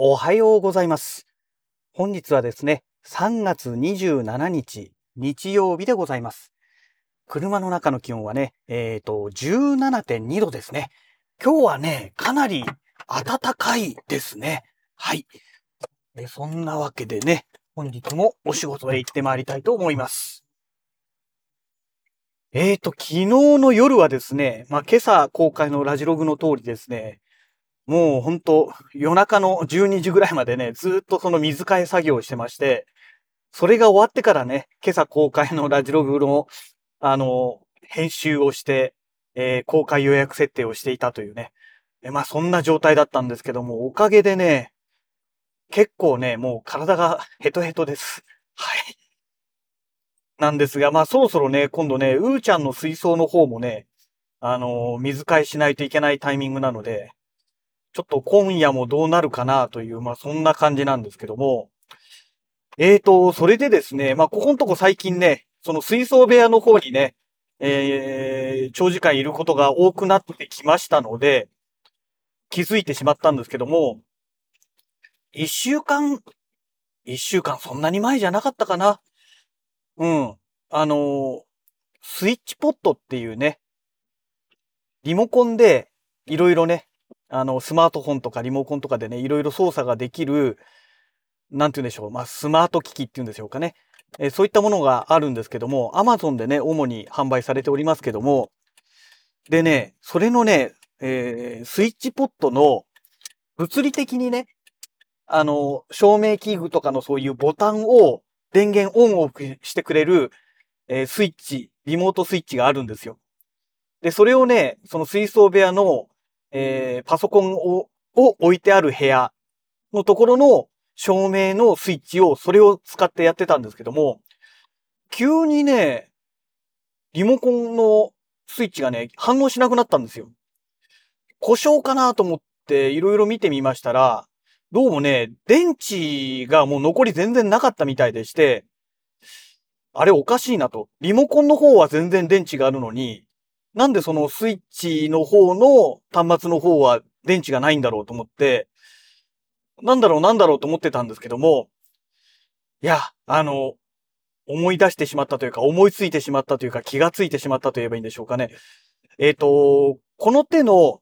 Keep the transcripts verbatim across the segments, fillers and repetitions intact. おはようございます。本日はですね、さんがつにじゅうしちにち日曜日でございます。車の中の気温はね、えーと、じゅうななてんにどですね。今日はね、かなり暖かいですね。はい。え、そんなわけでね、本日もお仕事へ行ってまいりたいと思います。えーと、昨日の夜はですね、まあ、今朝公開のラジログの通りですね、もうほんと夜中のじゅうにじぐらいまでね、ずっとその水替え作業をしてまして、それが終わってからね、今朝公開のラジログの、あの、編集をして、えー、公開予約設定をしていたというね、えまあそんな状態だったんですけども、おかげでね、結構ね、もう体がヘトヘトです。はい。なんですが、まあそろそろね、今度ね、うーちゃんの水槽の方もね、あの、水替えしないといけないタイミングなので、ちょっと今夜もどうなるかなという、まあそんな感じなんですけども。えーと、それでですね、まあここのとこ最近ね、その水槽部屋の方にね、えー、長時間いることが多くなってきましたので、気づいてしまったんですけども、一週間、一週間そんなに前じゃなかったかな。うん。あのー、スイッチポットっていうね、リモコンでいろいろね、あの、スマートフォンとかリモコンとかでね、いろいろ操作ができる、なんて言うんでしょう。まあ、スマート機器っていうんでしょうかね。えー、そういったものがあるんですけども、Amazon でね、主に販売されておりますけども、でね、それのね、えー、スイッチポットの、物理的にね、あの、照明器具とかのそういうボタンを、電源オンオフしてくれる、えー、スイッチ、リモートスイッチがあるんですよ。で、それをね、その水槽部屋の、えー、パソコンを、を置いてある部屋のところの照明のスイッチを、それを使ってやってたんですけども、急にね、リモコンのスイッチがね、反応しなくなったんですよ。故障かなと思っていろいろ見てみましたら、どうもね、電池がもう残り全然なかったみたいでして、あれおかしいなと。リモコンの方は全然電池があるのに、なんでそのスイッチの方の端末の方は電池がないんだろうと思って、なんだろうなんだろうと思ってたんですけども、いや、あの、思い出してしまったというか、思いついてしまったというか、気がついてしまったと言えばいいんでしょうかね。えっと、この手の、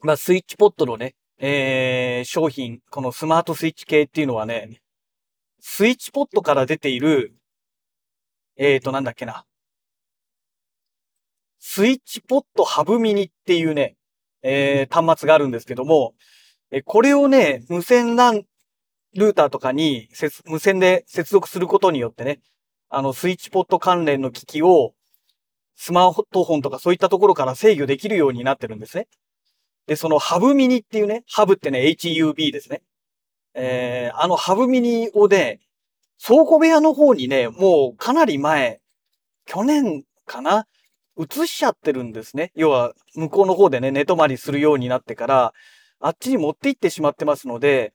まあ、スイッチポットのね、えー、商品、このスマートスイッチ系っていうのはね、スイッチポットから出ている、えーと、なんだっけな。スイッチポットハブミニっていうね、えー、端末があるんですけども、え、これをね、無線ラン、ルーターとかに、無線で接続することによってね、あの、スイッチポット関連の機器を、スマートフォンとかそういったところから制御できるようになってるんですね。で、そのハブミニっていうね、ハブってね、エイチユービー ですね。えー、あのハブミニをね、倉庫部屋の方にね、もうかなり前、去年かな、移しちゃってるんですね。要は、向こうの方でね、寝泊まりするようになってから、あっちに持って行ってしまってますので、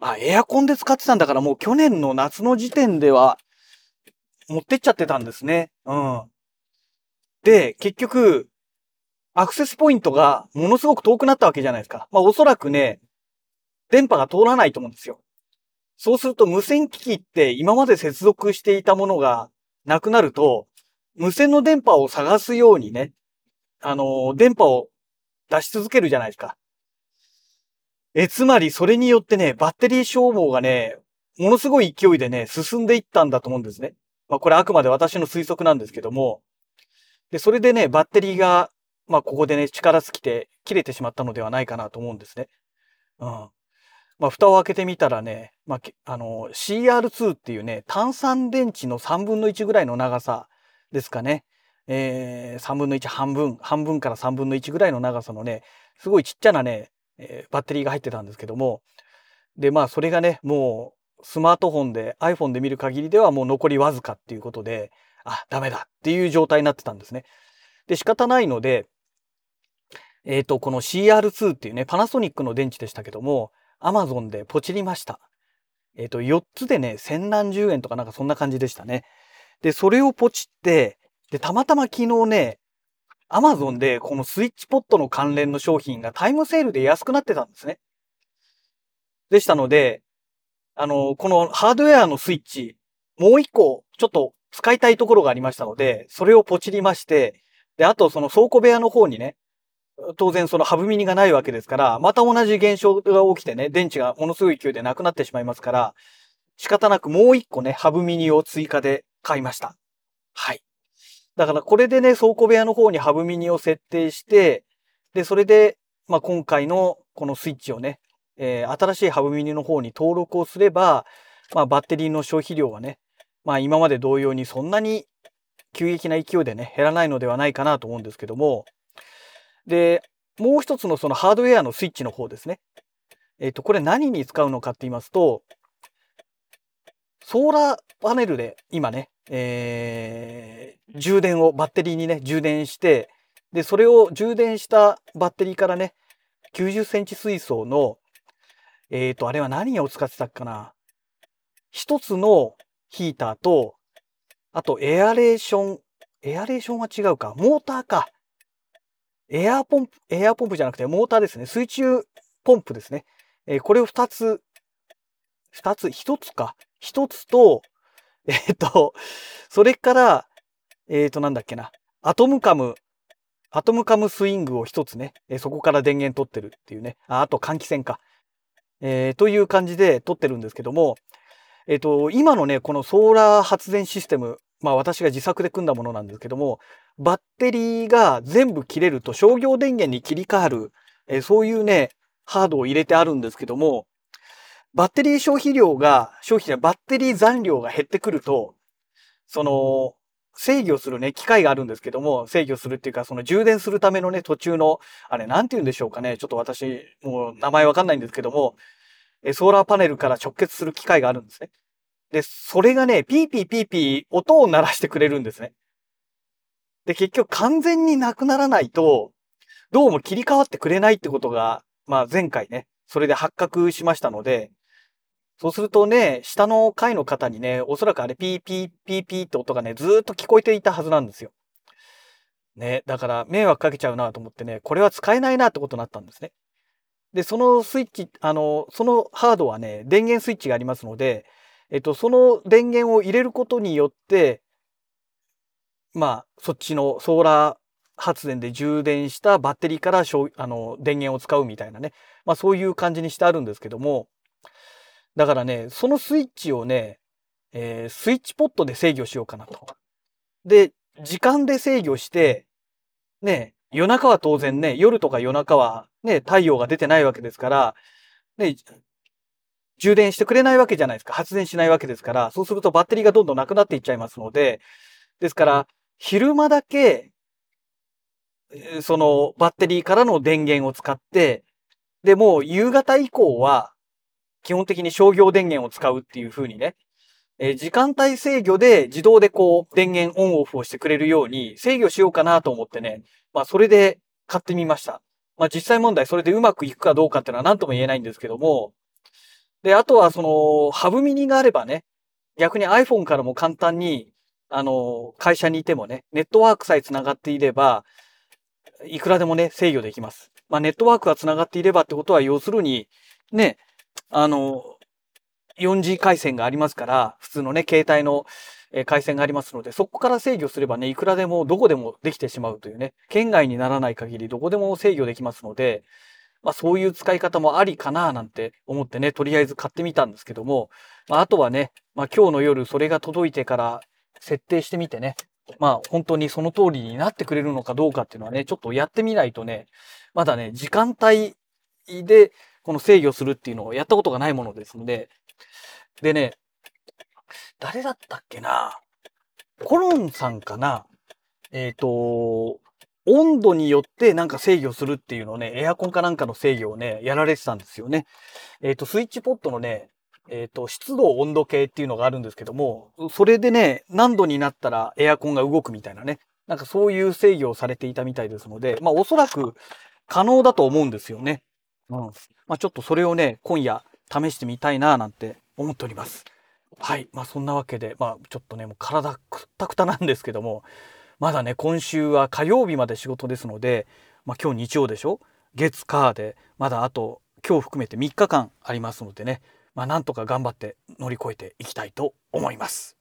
あ、エアコンで使ってたんだからもう去年の夏の時点では、持ってっちゃってたんですね。うん。で、結局、アクセスポイントがものすごく遠くなったわけじゃないですか。まあおそらくね、電波が通らないと思うんですよ。そうすると無線機器って今まで接続していたものがなくなると、無線の電波を探すようにね、あのー、電波を出し続けるじゃないですか。え、つまりそれによってね、バッテリー消耗がね、ものすごい勢いでね、進んでいったんだと思うんですね。まあこれあくまで私の推測なんですけども。で、それでね、バッテリーがまあここでね、力尽きて切れてしまったのではないかなと思うんですね。うん。まあ蓋を開けてみたらね、まあ、あの、シーアールツー っていうね、単三電池のさんぶんのいちぐらいの長さですかね。えー、さんぶんのいち、半分、半分からさんぶんのいちぐらいの長さのね、すごいちっちゃなね、えー、バッテリーが入ってたんですけども。で、まあそれがね、もうスマートフォンで iPhone で見る限りではもう残りわずかっていうことで、あ、ダメだっていう状態になってたんですね。で、仕方ないので、えっと、この シーアールツー っていうね、パナソニックの電池でしたけども、Amazon でポチりました。えっと、よっつでね、せんなんじゅうえんとかなんかそんな感じでしたね。で、それをポチって、で、たまたま昨日ね、Amazon でこのスイッチポットの関連の商品がタイムセールで安くなってたんですね。でしたので、あの、このハードウェアのスイッチ、もう一個ちょっと使いたいところがありましたので、それをポチりまして、で、あとその倉庫部屋の方にね、当然そのハブミニがないわけですから、また同じ現象が起きてね、電池がものすごい勢いでなくなってしまいますから、仕方なくもう一個ね、ハブミニを追加で買いました。はい。だからこれでね、倉庫部屋の方にハブミニを設定して、で、それで、まあ、今回のこのスイッチをね、えー、新しいハブミニの方に登録をすれば、まあ、バッテリーの消費量はね、まあ、今まで同様にそんなに急激な勢いでね、減らないのではないかなと思うんですけども、で、もう一つのそのハードウェアのスイッチの方ですね。えっと、これ何に使うのかって言いますと、ソーラーパネルで今ね、えー、充電を、バッテリーにね、充電して、で、それを充電したバッテリーからね、きゅうじゅっセンチ水槽の、えっと、あれは何を使ってたかな。一つのヒーターと、あとエアレーション、エアレーションは違うか、モーターか。エアーポンプ、エアーポンプじゃなくてモーターですね。水中ポンプですね。えー、これを二つ、二つ、一つか。一つと、えー、っと、それから、えー、っと、なんだっけな。アトムカム、アトムカムスイングを一つね、えー。そこから電源取ってるっていうね。あ、あと換気扇か。えー、という感じで取ってるんですけども、えー、っと、今のね、このソーラー発電システム、まあ私が自作で組んだものなんですけども、バッテリーが全部切れると商業電源に切り替わる、えー、そういうね、ハードを入れてあるんですけども、バッテリー消費量が、消費じゃない、バッテリー残量が減ってくると、その、制御するね、機械があるんですけども、制御するっていうか、その充電するためのね、途中の、あれ、なんて言うんでしょうかね、ちょっと私、もう名前わかんないんですけども、えー、ソーラーパネルから直結する機械があるんですね。で、それがね、ピーピーピーピー音を鳴らしてくれるんですね。で、結局完全になくならないと、どうも切り替わってくれないってことが、まあ前回ね、それで発覚しましたので、そうするとね、下の階の方にね、おそらくあれピーピーピーピーって音がね、ずーっと聞こえていたはずなんですよ。ね、だから迷惑かけちゃうなと思ってね、これは使えないなってことになったんですね。で、そのスイッチ、あの、そのハードはね、電源スイッチがありますので、えっと、その電源を入れることによって、まあ、そっちのソーラー発電で充電したバッテリーからあの電源を使うみたいなね、まあそういう感じにしてあるんですけども、だからね、そのスイッチをね、えー、スイッチポットで制御しようかなと。で、時間で制御して、ね、夜中は当然ね、夜とか夜中はね、太陽が出てないわけですから、ね、充電してくれないわけじゃないですか。発電しないわけですから、そうするとバッテリーがどんどんなくなっていっちゃいますので、ですから、昼間だけ、そのバッテリーからの電源を使って、で、もう夕方以降は、基本的に商業電源を使うっていう風にね、えー、時間帯制御で自動でこう、電源オンオフをしてくれるように制御しようかなと思ってね、まあそれで買ってみました。まあ実際問題それでうまくいくかどうかっていうのは何とも言えないんですけども、で、あとはその、ハブミニがあればね、逆に iPhone からも簡単に、あの、会社にいてもね、ネットワークさえ繋がっていれば、いくらでもね、制御できます。まあ、ネットワークが繋がっていればってことは、要するに、ね、あの、よんジー 回線がありますから、普通のね、携帯の回線がありますので、そこから制御すればね、いくらでもどこでもできてしまうというね、圏外にならない限りどこでも制御できますので、まあそういう使い方もありかななんて思ってね、とりあえず買ってみたんですけども、まああとはね、まあ今日の夜それが届いてから設定してみてね、まあ本当にその通りになってくれるのかどうかっていうのはね、ちょっとやってみないとね、まだね、時間帯でこの制御するっていうのをやったことがないものですので、でね、誰だったっけな、コロンさんかな、えっと、温度によってなんか制御するっていうのをね、エアコンかなんかの制御をね、やられてたんですよね。えっと、スイッチポットのね、えっと、湿度温度計っていうのがあるんですけども、それでね、何度になったらエアコンが動くみたいなね、なんかそういう制御をされていたみたいですので、まあおそらく可能だと思うんですよね。うん。まあちょっとそれをね、今夜試してみたいななんて思っております。はい。まあそんなわけで、まあちょっとね、もう体くったくたなんですけども、まだね、今週は火曜日まで仕事ですので、まあ今日日曜でしょ？月火で、まだあと今日含めてみっかかんありますのでね、まあ、なんとか頑張って乗り越えていきたいと思います。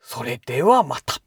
それではまた。